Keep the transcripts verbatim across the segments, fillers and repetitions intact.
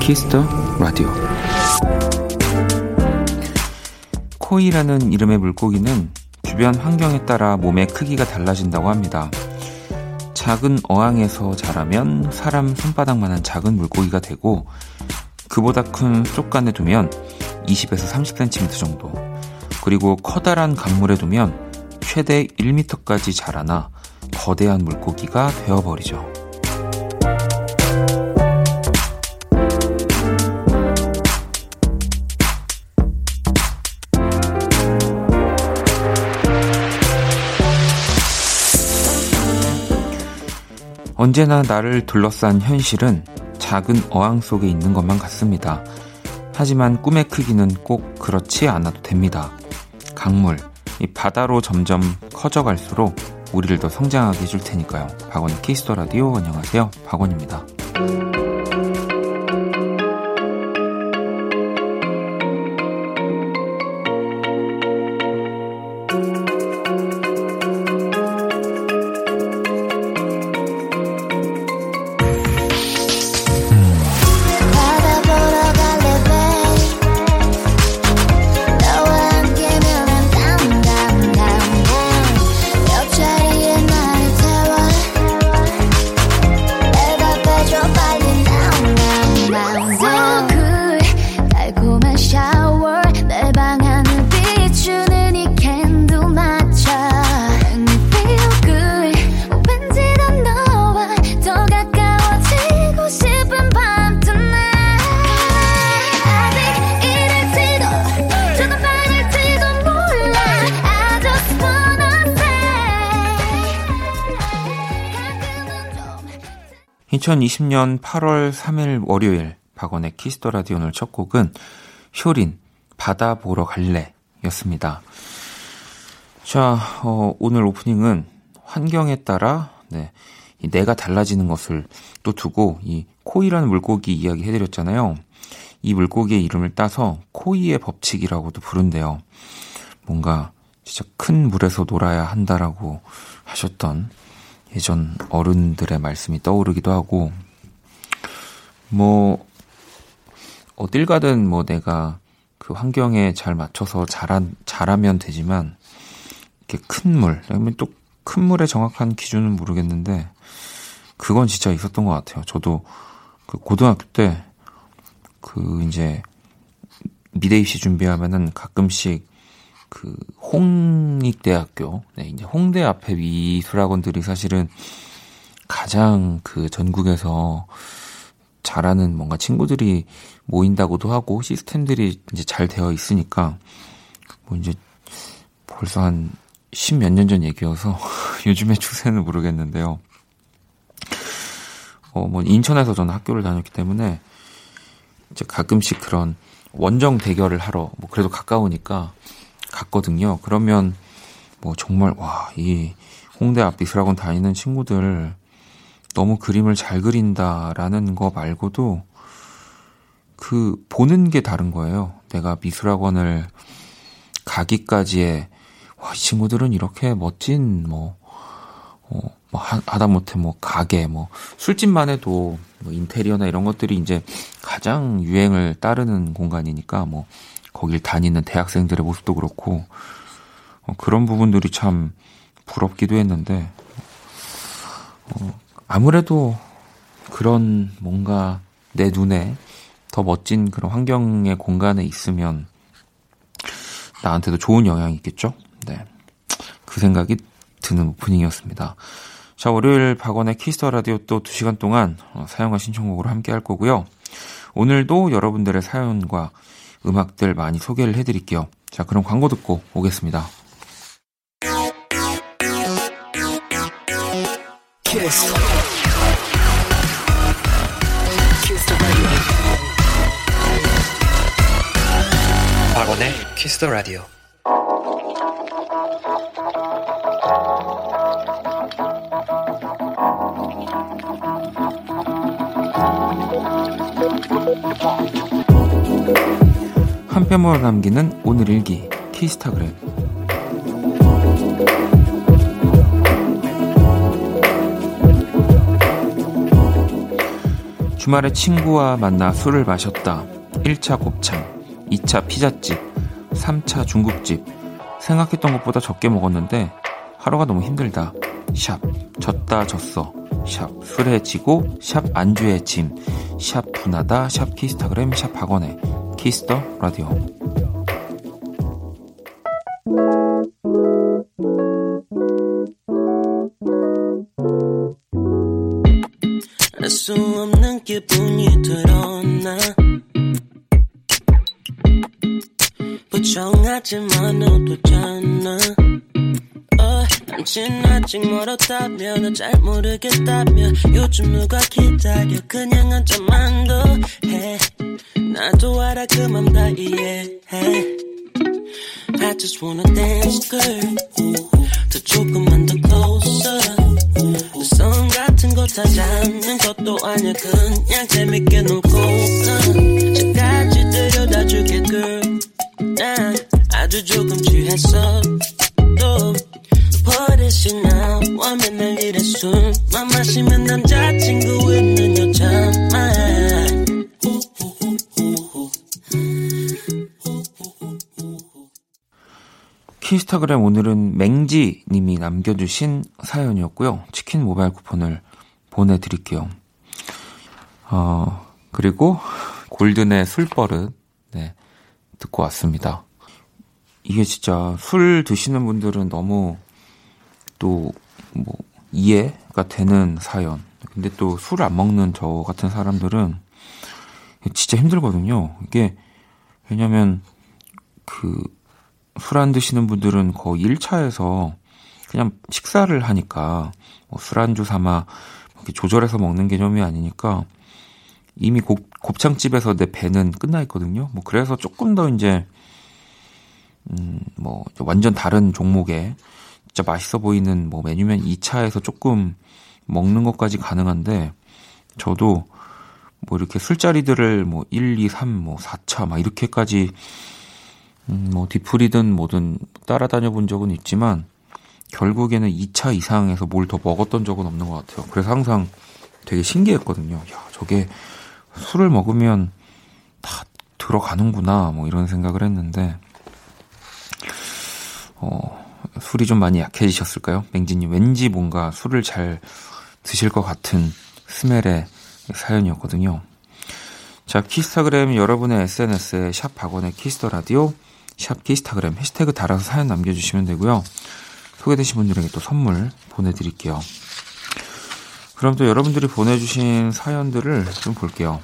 키스 더 라디오. 코이라는 이름의 물고기는 주변 환경에 따라 몸의 크기가 달라진다고 합니다. 작은 어항에서 자라면 사람 손바닥만한 작은 물고기가 되고, 그보다 큰 쏙간에 두면 이십에서 삼십 센티미터 정도, 그리고 커다란 강물에 두면 최대 일 미터까지 자라나 거대한 물고기가 되어버리죠. 언제나 나를 둘러싼 현실은 작은 어항 속에 있는 것만 같습니다. 하지만 꿈의 크기는 꼭 그렇지 않아도 됩니다. 강물, 이 바다로 점점 커져갈수록 우리를 더 성장하게 해줄 테니까요. 박원의 키스 더 라디오, 안녕하세요. 박원입니다. 이천이십년 팔월 삼일 월요일 박원의 키스 더 라디오, 오늘 첫 곡은 효린 바다 보러 갈래 였습니다. 자, 어, 오늘 오프닝은 환경에 따라 네, 이 내가 달라지는 것을 또 두고 이 코이라는 물고기 이야기 해드렸잖아요. 이 물고기의 이름을 따서 코이의 법칙이라고도 부른대요. 뭔가 진짜 큰 물에서 놀아야 한다라고 하셨던 예전 어른들의 말씀이 떠오르기도 하고, 뭐 어딜 가든 뭐 내가 그 환경에 잘 맞춰서 자라, 자라면 되지만, 이렇게 큰 물, 또 큰 물의 정확한 기준은 모르겠는데 그건 진짜 있었던 것 같아요. 저도 그 고등학교 때 그 이제 미대 입시 준비하면은 가끔씩 그 홍익대학교, 네, 이제 홍대 앞에 미술학원들이 사실은 가장 그 전국에서 잘하는 뭔가 친구들이 모인다고도 하고 시스템들이 이제 잘 되어 있으니까, 뭐 이제 벌써 한 십몇 년 전 얘기여서 요즘의 추세는 모르겠는데요. 어, 뭐 인천에서 저는 학교를 다녔기 때문에 이제 가끔씩 그런 원정 대결을 하러, 뭐 그래도 가까우니까 갔거든요. 그러면 뭐 정말 와, 이 홍대 앞 미술학원 다니는 친구들 너무 그림을 잘 그린다라는 거 말고도 그 보는 게 다른 거예요. 내가 미술학원을 가기까지의 와, 이 친구들은 이렇게 멋진 뭐, 어, 뭐 하, 하다못해 뭐 가게, 뭐 술집만 해도 뭐 인테리어나 이런 것들이 이제 가장 유행을 따르는 공간이니까 뭐 거길 다니는 대학생들의 모습도 그렇고, 어, 그런 부분들이 참 부럽기도 했는데, 어, 아무래도 그런 뭔가 내 눈에 더 멋진 그런 환경의 공간에 있으면 나한테도 좋은 영향이 있겠죠? 네, 그 생각이 드는 오프닝이었습니다. 자, 월요일 박원의 키스 더 라디오, 또 두 시간 동안 어, 사연과 신청곡으로 함께 할 거고요. 오늘도 여러분들의 사연과 음악들 많이 소개를 해드릴게요. 자, 그럼 광고 듣고 오겠습니다. 키스. 키스 더 라디오. 박원의 키스 더 라디오. 한 뼘으로 남기는 오늘 일기, 키스타그램. 주말에 친구와 만나 술을 마셨다. 일 차 곱창, 이 차 피자집, 삼 차 중국집. 생각했던 것보다 적게 먹었는데 하루가 너무 힘들다. 샵 졌다 졌어. 샵 술에 지고, 샵 안주에 짐, 샵 분하다, 샵 키스타그램, 샵 박원의 키스 더 라디오. 알 수 없는 기분이 들었나 부정하지만 어두잖아 남친 아직 멀었다며 난 잘 모르겠다며 요즘 누가 기다려 그냥 한잔만도 해 나도 알아 그 맘 다 이해해 I just wanna dance girl 더 조금만 더 closer 썸 같은 거 다 잡는 것도 아니야 그냥 재밌게 놀고 저까지 들여다주게 girl 난 아주 조금 취했어 또 버릇이 나와 맨날 이래 술만 마시면 남자친구 있는 여자만 키스타그램 오늘은 맹지님이 남겨주신 사연이었고요. 치킨 모바일 쿠폰을 보내드릴게요. 어, 그리고 골든의 술버릇 네, 듣고 왔습니다. 이게 진짜 술 드시는 분들은 너무 또 뭐 이해가 되는 사연. 근데 또 술 안 먹는 저 같은 사람들은 진짜 힘들거든요. 이게 왜냐면 그 술 안 드시는 분들은 거의 일 차에서 그냥 식사를 하니까 뭐 술안주 삼아 이렇게 조절해서 먹는 개념이 아니니까 이미 곱, 곱창집에서 내 배는 끝나 있거든요. 뭐 그래서 조금 더 이제 음, 뭐 완전 다른 종목의 진짜 맛있어 보이는 뭐 메뉴면 이 차에서 조금 먹는 것까지 가능한데 저도 뭐 이렇게 술자리들을 뭐 일, 이, 삼, 뭐 사 차 막 이렇게까지 음, 뭐, 뒤풀이든 뭐든 따라다녀 본 적은 있지만, 결국에는 이 차 이상에서 뭘 더 먹었던 적은 없는 것 같아요. 그래서 항상 되게 신기했거든요. 야, 저게 술을 먹으면 다 들어가는구나, 뭐 이런 생각을 했는데, 어, 술이 좀 많이 약해지셨을까요? 맹진님, 왠지 뭔가 술을 잘 드실 것 같은 스멜의 사연이었거든요. 자, 키스타그램 여러분의 에스엔에스에 샵 박원의 키스 더 라디오, 샵 키스타그램 해시태그 달아서 사연 남겨주시면 되고요. 소개되신 분들에게 또 선물 보내드릴게요. 그럼 또 여러분들이 보내주신 사연들을 좀 볼게요.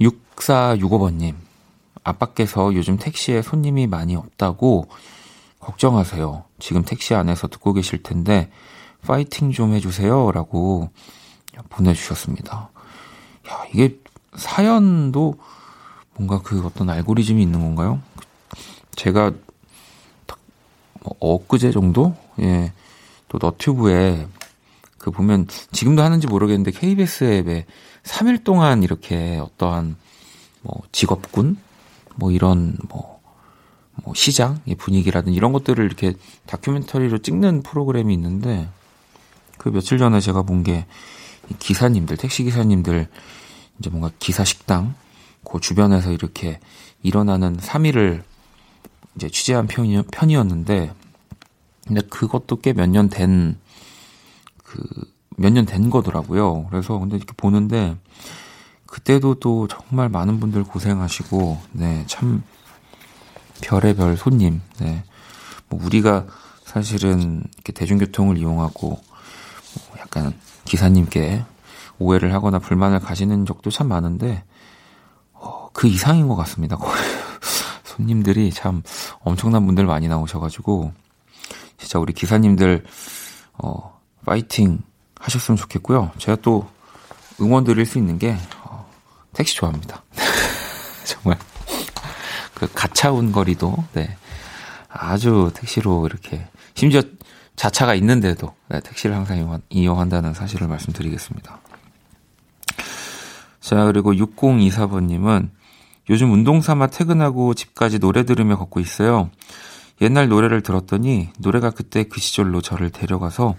육사육오 번님, 아빠께서 요즘 택시에 손님이 많이 없다고 걱정하세요. 지금 택시 안에서 듣고 계실 텐데 파이팅 좀 해주세요 라고 보내주셨습니다. 야, 이게 사연도 뭔가 그 어떤 알고리즘이 있는 건가요? 제가 딱 엊그제 정도? 예. 또 너튜브에 그 보면 지금도 하는지 모르겠는데 케이비에스 앱에 삼 일 동안 이렇게 어떠한 뭐 직업군? 뭐 이런 뭐, 뭐 시장의 분위기라든지 이런 것들을 이렇게 다큐멘터리로 찍는 프로그램이 있는데 그 며칠 전에 제가 본 게 기사님들, 택시기사님들, 이제 뭔가 기사식당, 그 주변에서 이렇게 일어나는 삼 일을 이제 취재한 편이었는데, 근데 그것도 꽤 몇 년 된, 그, 몇 년 된 거더라고요. 그래서 근데 이렇게 보는데, 그때도 또 정말 많은 분들 고생하시고, 네, 참, 별의별 손님, 네. 뭐 우리가 사실은 이렇게 대중교통을 이용하고, 약간, 기사님께 오해를 하거나 불만을 가지는 적도 참 많은데 어, 그 이상인 것 같습니다. 손님들이 참 엄청난 분들 많이 나오셔가지고 진짜 우리 기사님들 어, 파이팅 하셨으면 좋겠고요. 제가 또 응원 드릴 수 있는 게 어, 택시 좋아합니다. 정말 그 가차운 거리도 네, 아주 택시로 이렇게 심지어 자차가 있는데도 네, 택시를 항상 이용한다는 사실을 말씀드리겠습니다. 자, 그리고 육공이사 번님은 요즘 운동삼아 퇴근하고 집까지 노래 들으며 걷고 있어요. 옛날 노래를 들었더니 노래가 그때 그 시절로 저를 데려가서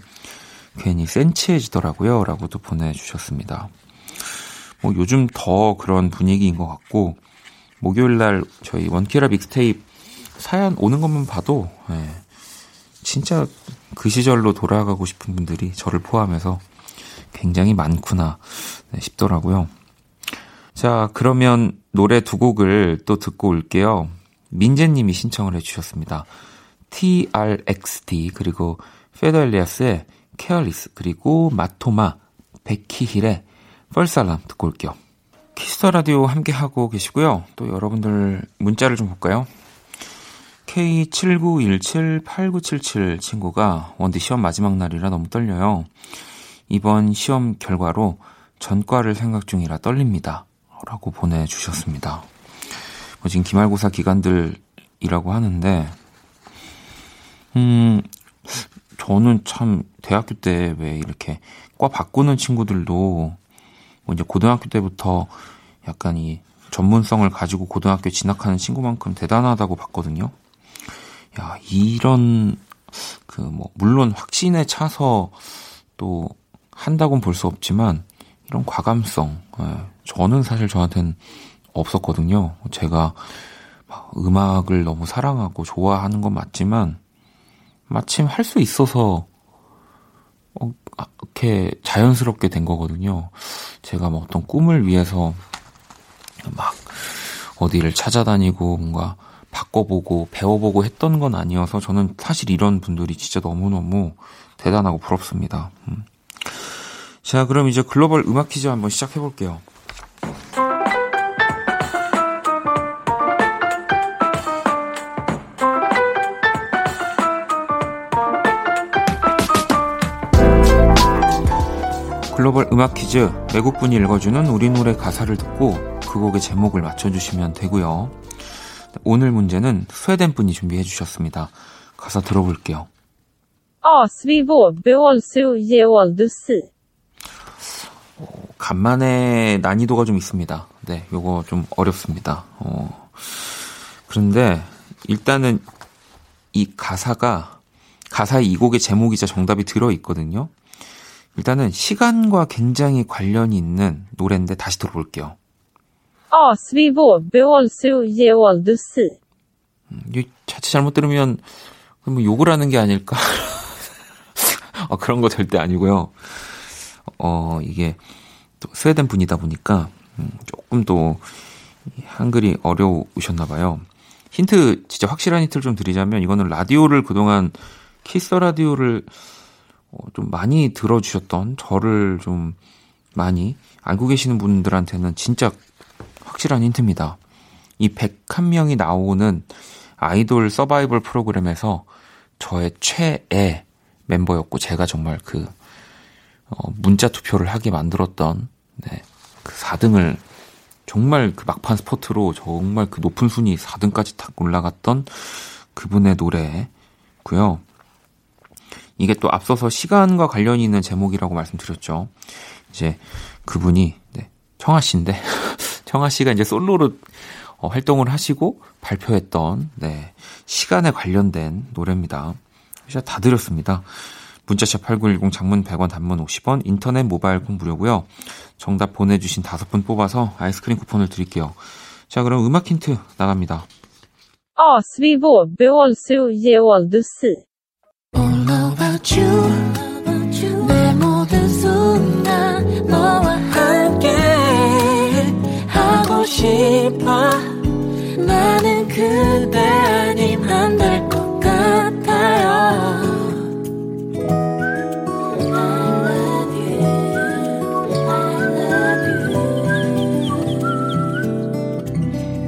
괜히 센치해지더라고요 라고도 보내주셨습니다. 뭐 요즘 더 그런 분위기인 것 같고, 목요일날 저희 원키라 믹스테이프 사연 오는 것만 봐도 예, 진짜 그 시절로 돌아가고 싶은 분들이 저를 포함해서 굉장히 많구나 싶더라고요. 자, 그러면 노래 두 곡을 또 듣고 올게요. 민재님이 신청을 해주셨습니다. 티알엑스디 그리고 페더 엘리아스의 케어리스, 그리고 마토마, 백희힐의 펄사람 듣고 올게요. 키스터 라디오 함께하고 계시고요. 또 여러분들 문자를 좀 볼까요? 케이 칠구일칠 팔구칠칠 친구가 원디 시험 마지막 날이라 너무 떨려요. 이번 시험 결과로 전과를 생각 중이라 떨립니다 라고 보내주셨습니다. 뭐 지금 기말고사 기간들이라고 하는데, 음, 저는 참 대학교 때 왜 이렇게 과 바꾸는 친구들도 뭐 이제 고등학교 때부터 약간 이 전문성을 가지고 고등학교에 진학하는 친구만큼 대단하다고 봤거든요. 야, 이런, 그 뭐, 물론 확신에 차서 또 한다고는 볼 수 없지만, 이런 과감성, 예, 저는 사실 저한테는 없었거든요. 제가 막 음악을 너무 사랑하고 좋아하는 건 맞지만, 마침 할 수 있어서 어, 이렇게 자연스럽게 된 거거든요. 제가 뭐 어떤 꿈을 위해서 막 어디를 찾아다니고 뭔가 바꿔보고 배워보고 했던 건 아니어서, 저는 사실 이런 분들이 진짜 너무너무 대단하고 부럽습니다. 음. 자, 그럼 이제 글로벌 음악 퀴즈 한번 시작해볼게요. 글로벌 음악 퀴즈, 외국분이 읽어주는 우리 노래 가사를 듣고 그 곡의 제목을 맞춰주시면 되고요. 오늘 문제는 스웨덴 분이 준비해 주셨습니다. 가사 들어볼게요. 어, 간만에 난이도가 좀 있습니다. 네, 요거 좀 어렵습니다. 어, 그런데 일단은 이 가사가, 가사의 이 곡의 제목이자 정답이 들어있거든요. 일단은 시간과 굉장히 관련이 있는 노래인데 다시 들어볼게요. 자칫 잘못 들으면 뭐 욕을 하는 게 아닐까. 어, 그런 거 절대 아니고요. 어, 이게 또 스웨덴 분이다 보니까 조금 또 한글이 어려우셨나 봐요. 힌트, 진짜 확실한 힌트를 좀 드리자면, 이거는 라디오를 그동안 키스 라디오를 좀 많이 들어주셨던, 저를 좀 많이 알고 계시는 분들한테는 진짜 확실한 힌트입니다. 이 백한 명이 나오는 아이돌 서바이벌 프로그램에서 저의 최애 멤버였고, 제가 정말 그 어 문자 투표를 하게 만들었던, 네, 그 사 등을 정말 그 막판 스포트로 정말 그 높은 순위 사 등까지 탁 올라갔던 그분의 노래고요. 이게 또 앞서서 시간과 관련이 있는 제목이라고 말씀드렸죠. 이제 그분이, 네, 청하 씨인데 청하 씨가 이제 솔로로 어, 활동을 하시고 발표했던, 네, 시간에 관련된 노래입니다. 진짜 다 드렸습니다. 문자샵 팔구일공, 장문 백 원, 단문 오십 원, 인터넷 모바일 콩 무료고요. 정답 보내주신 다섯 분 뽑아서 아이스크림 쿠폰을 드릴게요. 자, 그럼 음악 힌트 나갑니다. 어, 스위보, 베월수, 예월드스. 내 모든 순간 너와 함께 하고 싶어. 나는 그대 아님 안 될 것 같아요. I love you, I love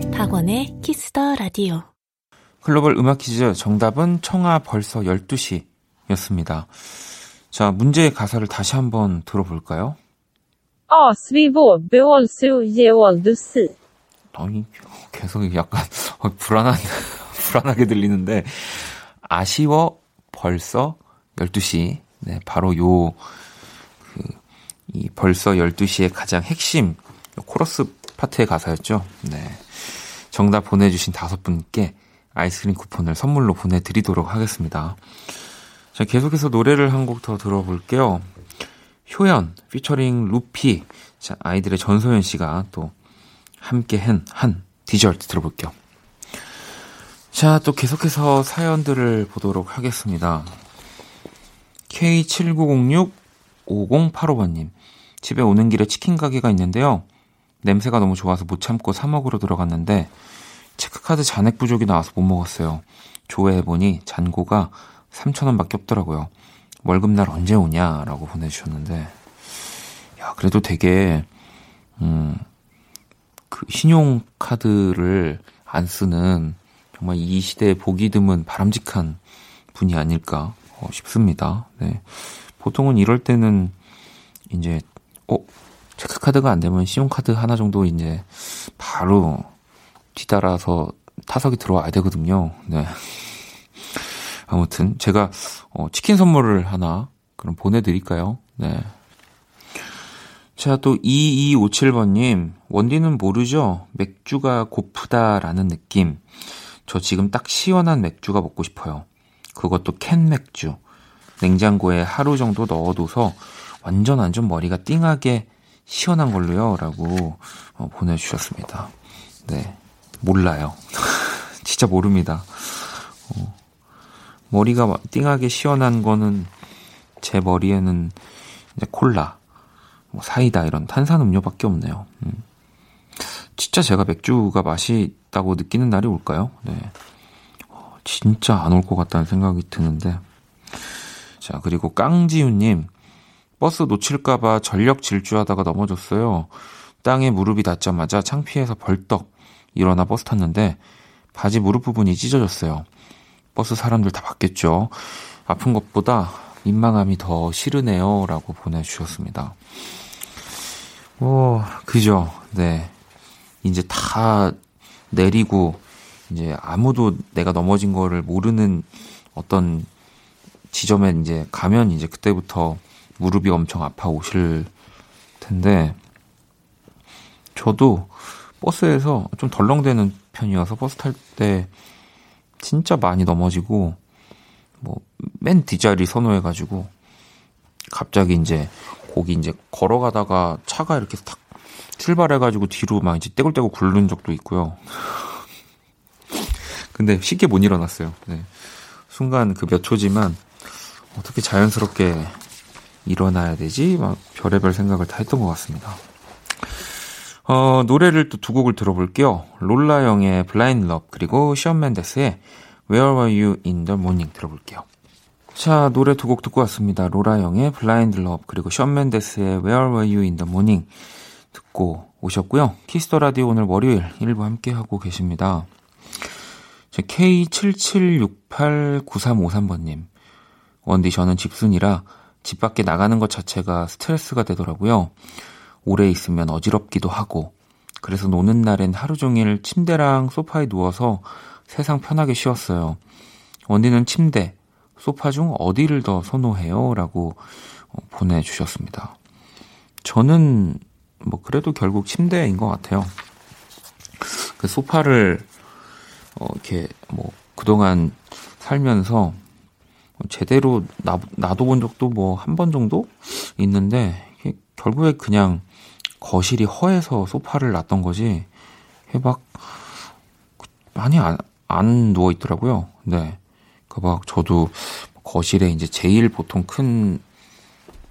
you. 박원의 키스 더 라디오. 글로벌 음악 퀴즈 정답은 청하 벌써 열두 시 였습니다. 자, 문제의 가사를 다시 한번 들어볼까요? 어, 스위보, 베월수, 예월드스. 아니, 계속 약간 불안한, 불안하게 들리는데, 아쉬워, 벌써 열두 시. 네, 바로 요, 그, 이 벌써 열두 시의 가장 핵심, 코러스 파트의 가사였죠. 네. 정답 보내주신 다섯 분께 아이스크림 쿠폰을 선물로 보내드리도록 하겠습니다. 자, 계속해서 노래를 한 곡 더 들어볼게요. 효연 피처링 루피. 자, 아이들의 전소연 씨가 또 함께 한, 한 디저트 들어볼게요. 자, 또 계속해서 사연들을 보도록 하겠습니다. 케이 칠구공육 오공팔오번님 집에 오는 길에 치킨 가게가 있는데요, 냄새가 너무 좋아서 못 참고 사 먹으러 들어갔는데 체크카드 잔액 부족이 나와서 못 먹었어요. 조회해보니 잔고가 삼천 원밖에 없더라고요. 월급날 언제 오냐라고 보내주셨는데, 야, 그래도 되게 음, 그 신용카드를 안 쓰는 정말 이 시대에 보기 드문 바람직한 분이 아닐까 싶습니다. 네. 보통은 이럴 때는 이제 어, 체크카드가 안 되면 신용카드 하나 정도 이제 바로 뒤따라서 타석이 들어와야 되거든요. 네. 아무튼 제가 어, 치킨 선물을 하나 그럼 보내드릴까요? 네. 자, 또 이이오칠번님 원디는 모르죠? 맥주가 고프다라는 느낌. 저 지금 딱 시원한 맥주가 먹고 싶어요. 그것도 캔 맥주. 냉장고에 하루 정도 넣어둬서 완전 완전 머리가 띵하게 시원한 걸로요 라고 어, 보내주셨습니다. 네, 몰라요. 진짜 모릅니다. 어, 머리가 띵하게 시원한 거는 제 머리에는 이제 콜라, 뭐 사이다 이런 탄산음료밖에 없네요. 음. 진짜 제가 맥주가 맛있다고 느끼는 날이 올까요? 네, 어, 진짜 안 올 것 같다는 생각이 드는데. 자, 그리고 깡지우님, 버스 놓칠까봐 전력 질주하다가 넘어졌어요. 땅에 무릎이 닿자마자 창피해서 벌떡 일어나 버스 탔는데 바지 무릎 부분이 찢어졌어요. 버스 사람들 다 봤겠죠. 아픈 것보다 민망함이 더 싫으네요 라고 보내주셨습니다. 오, 그죠. 네, 이제 다 내리고 이제 아무도 내가 넘어진 거를 모르는 어떤 지점에 이제 가면 이제 그때부터 무릎이 엄청 아파 오실 텐데, 저도 버스에서 좀 덜렁대는 편이어서 버스 탈 때 진짜 많이 넘어지고 뭐 맨 뒷자리 선호해가지고 갑자기 이제 거기 이제 걸어가다가 차가 이렇게 탁 출발해가지고 뒤로 막 이제 떼굴떼굴 굴른 적도 있고요. 근데 쉽게 못 일어났어요. 네. 순간 그 몇 초지만 어떻게 자연스럽게 일어나야 되지? 막 별의별 생각을 다 했던 것 같습니다. 어, 노래를 또 두 곡을 들어볼게요. 롤라 영의 Blind Love 그리고 션 맨데스의 Where Were You in the Morning 들어볼게요. 자, 노래 두 곡 듣고 왔습니다. 롤라 영의 Blind Love 그리고 션 맨데스의 Where Were You in the Morning 듣고 오셨고요. 키스 더 라디오 오늘 월요일 일부 함께하고 계십니다. 자, 케이 칠칠육팔구삼오삼번님 원디, 저는 집순이라 집 밖에 나가는 것 자체가 스트레스가 되더라고요. 오래 있으면 어지럽기도 하고, 그래서 노는 날엔 하루 종일 침대랑 소파에 누워서 세상 편하게 쉬었어요. 원디는 침대, 소파 중 어디를 더 선호해요? 라고 보내주셨습니다. 저는 뭐 그래도 결국 침대인 것 같아요. 그 소파를 어 이렇게 뭐 그동안 살면서 제대로 나, 놔둬본 적도 뭐 한 번 정도 있는데, 결국에 그냥 거실이 허해서 소파를 놨던 거지, 막 많이 안, 안 누워있더라고요. 네. 그러니까 막 저도 거실에 이제 제일 보통 큰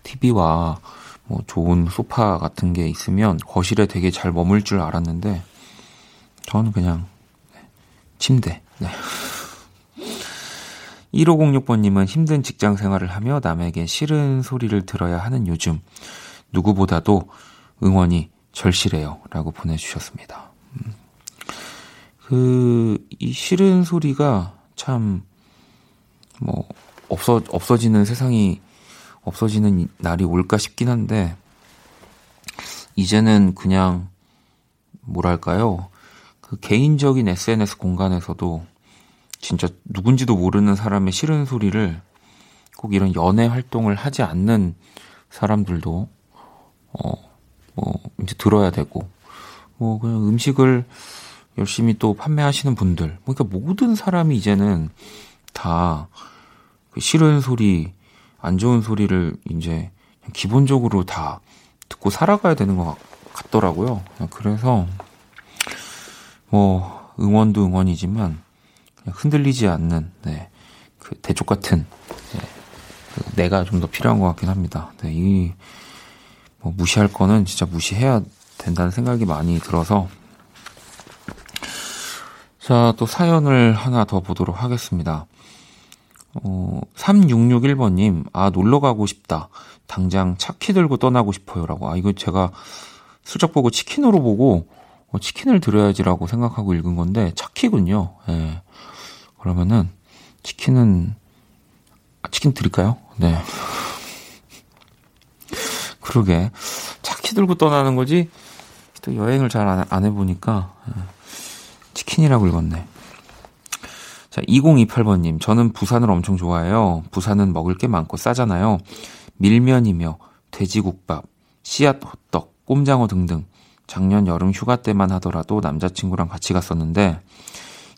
티비와 뭐 좋은 소파 같은 게 있으면 거실에 되게 잘 머물 줄 알았는데, 저는 그냥 침대. 네. 일오공육번님은 힘든 직장 생활을 하며 남에게 싫은 소리를 들어야 하는 요즘, 누구보다도 응원이 절실해요 라고 보내주셨습니다. 그 이 싫은 소리가 참 뭐 없어, 없어지는 세상이 없어지는 날이 올까 싶긴 한데, 이제는 그냥 뭐랄까요, 그 개인적인 에스엔에스 공간에서도 진짜 누군지도 모르는 사람의 싫은 소리를, 꼭 이런 연애 활동을 하지 않는 사람들도 어, 뭐 이제 들어야 되고, 뭐 그냥 음식을 열심히 또 판매하시는 분들, 그러니까 모든 사람이 이제는 다 그 싫은 소리, 안 좋은 소리를 이제 기본적으로 다 듣고 살아가야 되는 것 같더라고요. 그래서 뭐 응원도 응원이지만 흔들리지 않는, 네, 그 대쪽 같은, 네, 그 내가 좀 더 필요한 것 같긴 합니다. 네, 이 뭐 무시할 거는 진짜 무시해야 된다는 생각이 많이 들어서. 자, 또 사연을 하나 더 보도록 하겠습니다. 어, 삼육육일 번님, 아, 놀러 가고 싶다. 당장 차키 들고 떠나고 싶어요라고. 아, 이거 제가 슬쩍 보고 치킨으로 보고 어, 치킨을 드려야지라고 생각하고 읽은 건데 차키군요. 예. 그러면은 치킨은 아, 치킨 드릴까요? 네. 그러게 차키 들고 떠나는 거지. 또 여행을 잘 안 안 해보니까 예. 치킨이라고 읽었네. 자, 이공이팔 번님, 저는 부산을 엄청 좋아해요. 부산은 먹을 게 많고 싸잖아요. 밀면이며 돼지국밥, 씨앗 호떡, 꼼장어 등등. 작년 여름 휴가 때만 하더라도 남자친구랑 같이 갔었는데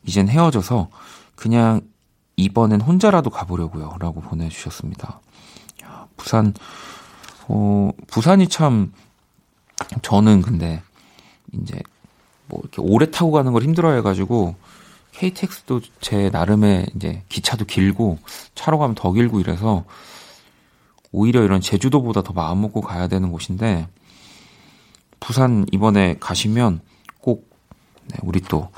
이젠 헤어져서 그냥 이번엔 혼자라도 가보려고요 라고 보내주셨습니다. 부산, 어, 부산이 참, 저는 근데 이제 뭐 이렇게 오래 타고 가는 걸 힘들어해가지고 케이티엑스도 제 나름의 이제 기차도 길고 차로 가면 더 길고 이래서 오히려 이런 제주도보다 더 마음먹고 가야 되는 곳인데 부산 이번에 가시면 꼭, 네, 우리 또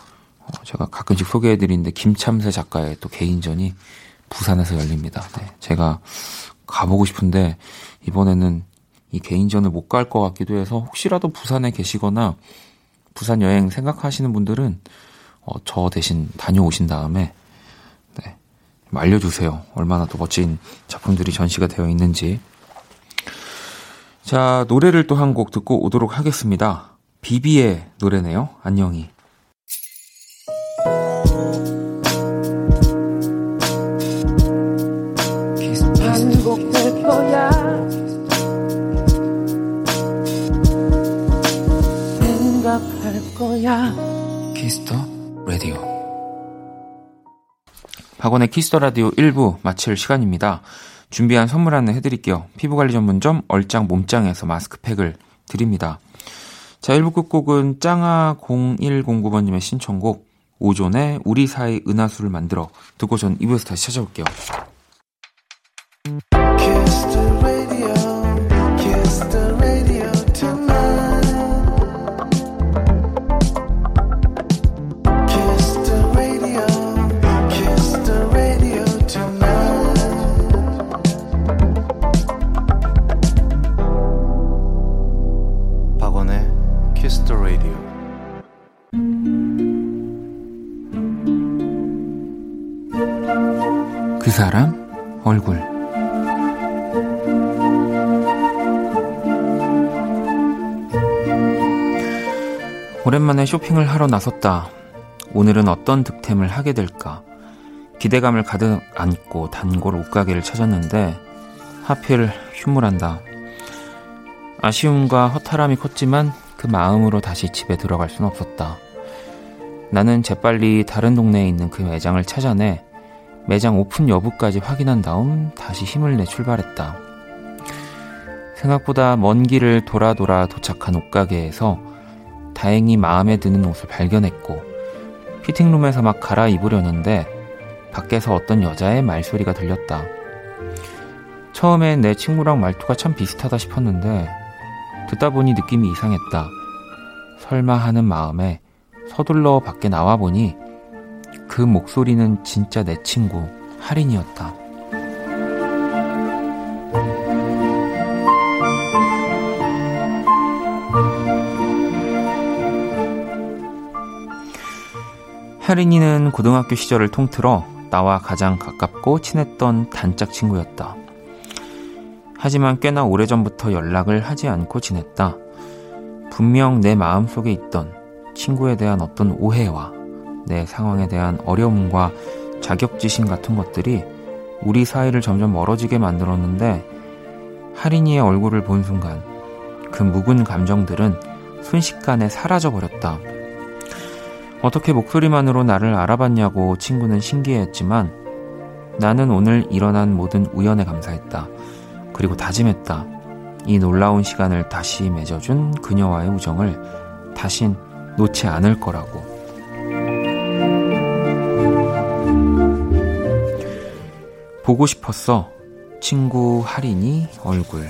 제가 가끔씩 소개해드리는데 김참새 작가의 또 개인전이 부산에서 열립니다. 네, 제가 가보고 싶은데 이번에는 이 개인전을 못 갈 것 같기도 해서 혹시라도 부산에 계시거나 부산 여행 생각하시는 분들은 어, 저 대신 다녀오신 다음에, 네, 알려주세요. 얼마나 또 멋진 작품들이 전시가 되어 있는지. 자, 노래를 또 한 곡 듣고 오도록 하겠습니다. 비비의 노래네요. 안녕히. 반복될 거야. 생각할 거야. Kiss the Radio. 박원의 Kiss the Radio 일 부 마칠 시간입니다. 준비한 선물 하나 해드릴게요. 피부관리 전문점 얼짱 몸짱에서 마스크팩을 드립니다. 자, 일 부 끝곡은 짱아 공일공구 번님의 신청곡 오존의 우리 사이 은하수를 만들어 듣고 전 이 부에서 다시 찾아올게요. 그 사람 얼굴. 오랜만에 쇼핑을 하러 나섰다. 오늘은 어떤 득템을 하게 될까? 기대감을 가득 안고 단골 옷가게를 찾았는데 하필 휴물한다. 아쉬움과 허탈함이 컸지만 그 마음으로 다시 집에 들어갈 순 없었다. 나는 재빨리 다른 동네에 있는 그 매장을 찾아내 매장 오픈 여부까지 확인한 다음 다시 힘을 내 출발했다. 생각보다 먼 길을 돌아 돌아 도착한 옷가게에서 다행히 마음에 드는 옷을 발견했고 피팅룸에서 막 갈아입으려는데 밖에서 어떤 여자의 말소리가 들렸다. 처음엔 내 친구랑 말투가 참 비슷하다 싶었는데 듣다 보니 느낌이 이상했다. 설마 하는 마음에 서둘러 밖에 나와보니 그 목소리는 진짜 내 친구 할인이었다. 할인이는 고등학교 시절을 통틀어 나와 가장 가깝고 친했던 단짝 친구였다. 하지만 꽤나 오래전부터 연락을 하지 않고 지냈다. 분명 내 마음속에 있던 친구에 대한 어떤 오해와 내 상황에 대한 어려움과 자격지심 같은 것들이 우리 사이를 점점 멀어지게 만들었는데 하린이의 얼굴을 본 순간 그 묵은 감정들은 순식간에 사라져버렸다. 어떻게 목소리만으로 나를 알아봤냐고 친구는 신기해했지만 나는 오늘 일어난 모든 우연에 감사했다. 그리고 다짐했다. 이 놀라운 시간을 다시 맺어준 그녀와의 우정을 다신 놓지 않을 거라고. 보고 싶었어. 친구 하린이 얼굴.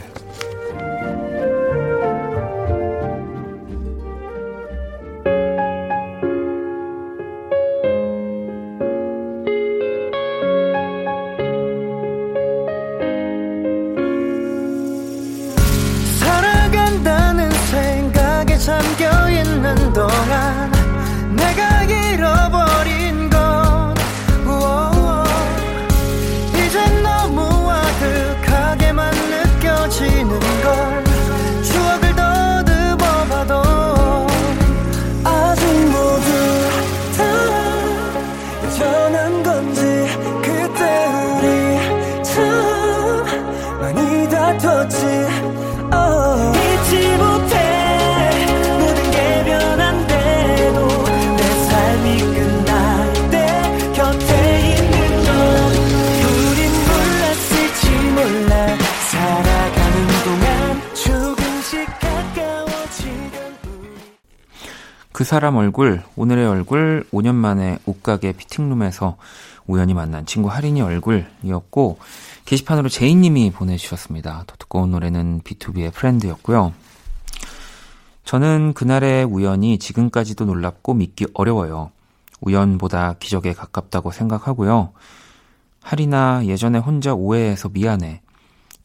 그 사람 얼굴, 오늘의 얼굴, 오 년 만에 옷가게 피팅룸에서 우연히 만난 친구 하린이 얼굴이었고, 게시판으로 제이님이 보내주셨습니다. 더 두꺼운 노래는 비투비의 프렌드였고요. 저는 그날의 우연이 지금까지도 놀랍고 믿기 어려워요. 우연보다 기적에 가깝다고 생각하고요. 하린아, 예전에 혼자 오해해서 미안해.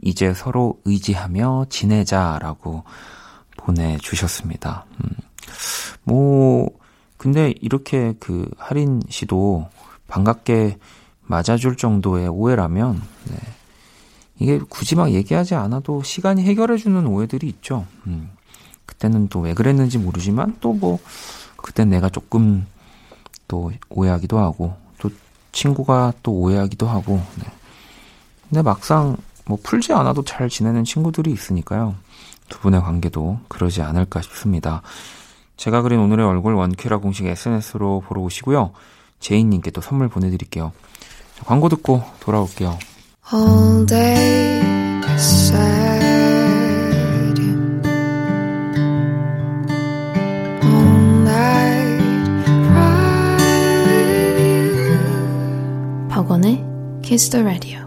이제 서로 의지하며 지내자라고 보내주셨습니다. 음. 뭐 근데 이렇게 그 하린 씨도 반갑게 맞아줄 정도의 오해라면, 네, 이게 굳이 막 얘기하지 않아도 시간이 해결해주는 오해들이 있죠. 음, 그때는 또 왜 그랬는지 모르지만 또 뭐 그땐 내가 조금 또 오해하기도 하고 또 친구가 또 오해하기도 하고, 네. 근데 막상 뭐 풀지 않아도 잘 지내는 친구들이 있으니까요. 두 분의 관계도 그러지 않을까 싶습니다. 제가 그린 오늘의 얼굴 원큐라 공식 에스엔에스로 보러 오시고요. 제인님께도 선물 보내드릴게요. 광고 듣고 돌아올게요. All day sad, all night cry. 박원의 Kiss the Radio.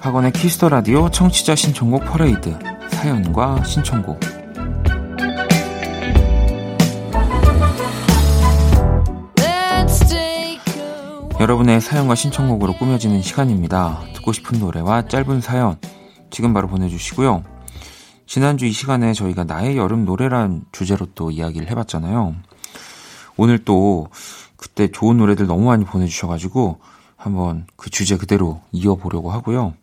박원의 키스 더 라디오 청취자 신청곡 퍼레이드, 사연과 신청곡. 여러분의 사연과 신청곡으로 꾸며지는 시간입니다. 듣고 싶은 노래와 짧은 사연 지금 바로 보내주시고요. 지난주 이 시간에 저희가 나의 여름 노래란 주제로 또 이야기를 해봤잖아요. 오늘 또 그때 좋은 노래들 너무 많이 보내주셔가지고 한번 그 주제 그대로 이어보려고 하고요.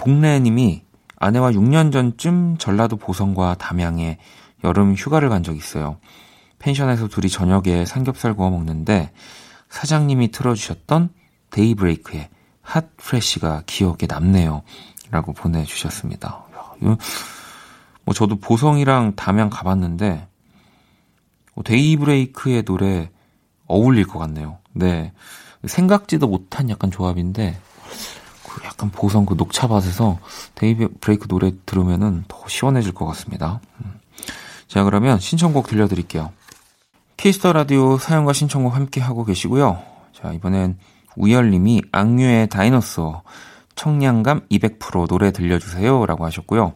복래님이, 아내와 육 년 전쯤 전라도 보성과 담양에 여름 휴가를 간 적이 있어요. 펜션에서 둘이 저녁에 삼겹살 구워 먹는데 사장님이 틀어주셨던 데이브레이크의 핫 프레쉬가 기억에 남네요. 라고 보내주셨습니다. 뭐 저도 보성이랑 담양 가봤는데 데이브레이크의 노래 어울릴 것 같네요. 네, 생각지도 못한 약간 조합인데 약간 보성 그 녹차밭에서 데이브레이크 노래 들으면은 더 시원해질 것 같습니다. 자, 그러면 신청곡 들려드릴게요. 키스 더 라디오 사연과 신청곡 함께 하고 계시고요. 자, 이번엔 우열님이 악뮤의 다이노소 청량감 이백 퍼센트 노래 들려주세요 라고 하셨고요.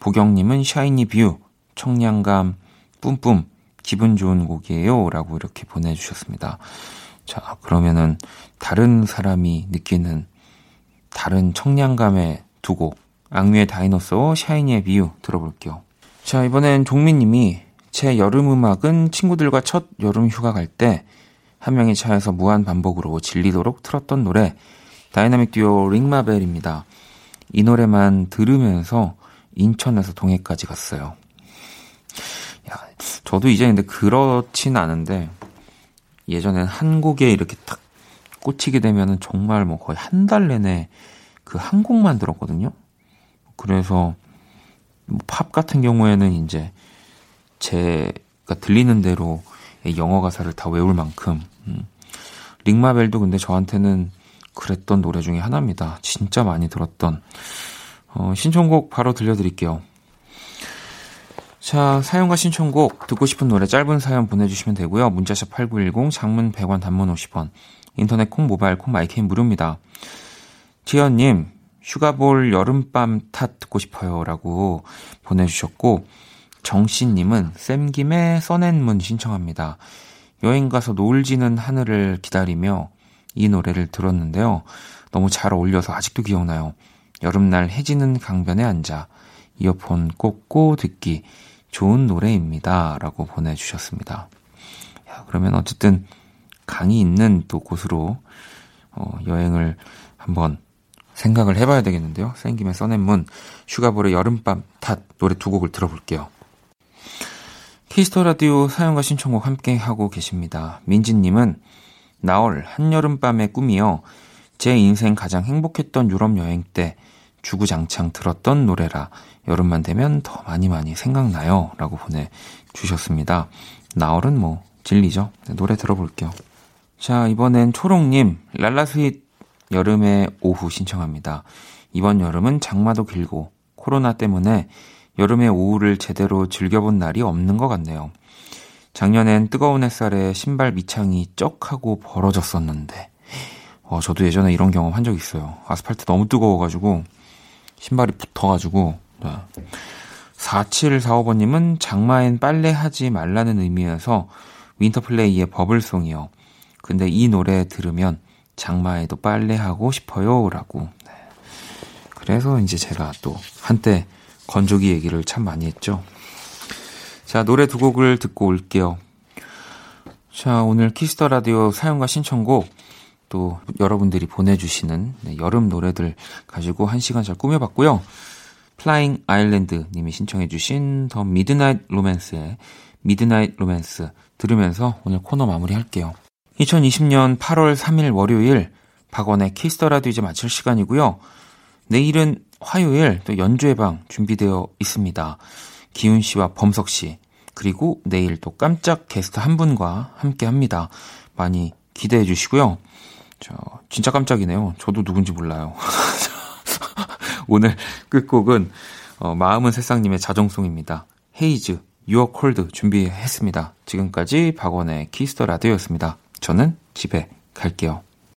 보경님은 샤이니 뷰 청량감 뿜뿜 기분 좋은 곡이에요 라고 이렇게 보내주셨습니다. 자, 그러면은 다른 사람이 느끼는 다른 청량감의 두 곡, 악뮤의 다이노소, 샤이니의 뷰 들어볼게요. 자, 이번엔 종민님이, 제 여름음악은 친구들과 첫 여름휴가 갈 때 한 명이 차에서 무한반복으로 질리도록 틀었던 노래 다이나믹 듀오 링마벨입니다. 이 노래만 들으면서 인천에서 동해까지 갔어요. 야, 저도 이제 근데 그렇진 않은데 예전엔 한 곡에 이렇게 딱 꽂히게 되면은 정말 뭐 거의 한 달 내내 그 한 곡만 들었거든요. 그래서 뭐 팝 같은 경우에는 이제 제가 들리는 대로 영어 가사를 다 외울 만큼 음. 링마벨도 근데 저한테는 그랬던 노래 중에 하나입니다. 진짜 많이 들었던 어, 신청곡 바로 들려드릴게요. 자, 사연과 신청곡, 듣고 싶은 노래 짧은 사연 보내주시면 되고요. 문자샵 팔구일공, 장문 백 원, 단문 오십 원, 인터넷 콩, 모바일 콩, 마이케인 무료입니다. 지연님, 슈가볼 여름밤 탓 듣고 싶어요 라고 보내주셨고, 정씨님은 쌤김의 써낸문 신청합니다. 여행가서 노을지는 하늘을 기다리며 이 노래를 들었는데요. 너무 잘 어울려서 아직도 기억나요. 여름날 해지는 강변에 앉아 이어폰 꽂고 듣기 좋은 노래입니다 라고 보내주셨습니다. 야, 그러면 어쨌든 강이 있는 또 곳으로 어, 여행을 한번 생각을 해봐야 되겠는데요. 생김에 써낸문, 슈가볼의 여름밤 탓 노래 두 곡을 들어볼게요. 키스터라디오 사연과 신청곡 함께하고 계십니다. 민지님은 나월 한여름밤의 꿈이요. 제 인생 가장 행복했던 유럽 여행 때 주구장창 들었던 노래라 여름만 되면 더 많이 많이 생각나요 라고 보내주셨습니다. 나월은 뭐 진리죠. 네, 노래 들어볼게요. 자, 이번엔 초롱님 랄라스윗 여름의 오후 신청합니다. 이번 여름은 장마도 길고 코로나 때문에 여름의 오후를 제대로 즐겨본 날이 없는 것 같네요. 작년엔 뜨거운 햇살에 신발 밑창이 쩍 하고 벌어졌었는데 어, 저도 예전에 이런 경험 한 적 있어요. 아스팔트 너무 뜨거워가지고 신발이 붙어가지고. 네. 사칠사오번님은 장마엔 빨래하지 말라는 의미에서 윈터플레이의 버블송이요. 근데 이 노래 들으면 장마에도 빨래하고 싶어요 라고. 네. 그래서 이제 제가 또 한때 건조기 얘기를 참 많이 했죠. 자, 노래 두 곡을 듣고 올게요. 자, 오늘 키스더 라디오 사연과 신청곡, 또 여러분들이 보내주시는 네, 여름 노래들 가지고 한 시간 잘 꾸며봤고요. 플라잉 아일랜드 님이 신청해 주신 더 미드나잇 로맨스의 미드나잇 로맨스 들으면서 오늘 코너 마무리할게요. 이천이십 년 팔월 삼일 월요일 박원의 키스더 라디오 이제 마칠 시간이고요. 내일은 화요일 또 연주의 방 준비되어 있습니다. 기훈 씨와 범석 씨, 그리고 내일 또 깜짝 게스트 한 분과 함께합니다. 많이 기대해 주시고요. 저 진짜 깜짝이네요. 저도 누군지 몰라요. 오늘 끝곡은 어, 마음은 새싹님의 자정송입니다. 헤이즈 유어 콜드 준비했습니다. 지금까지 박원의 키스 더 라디오였습니다. 저는 집에 갈게요.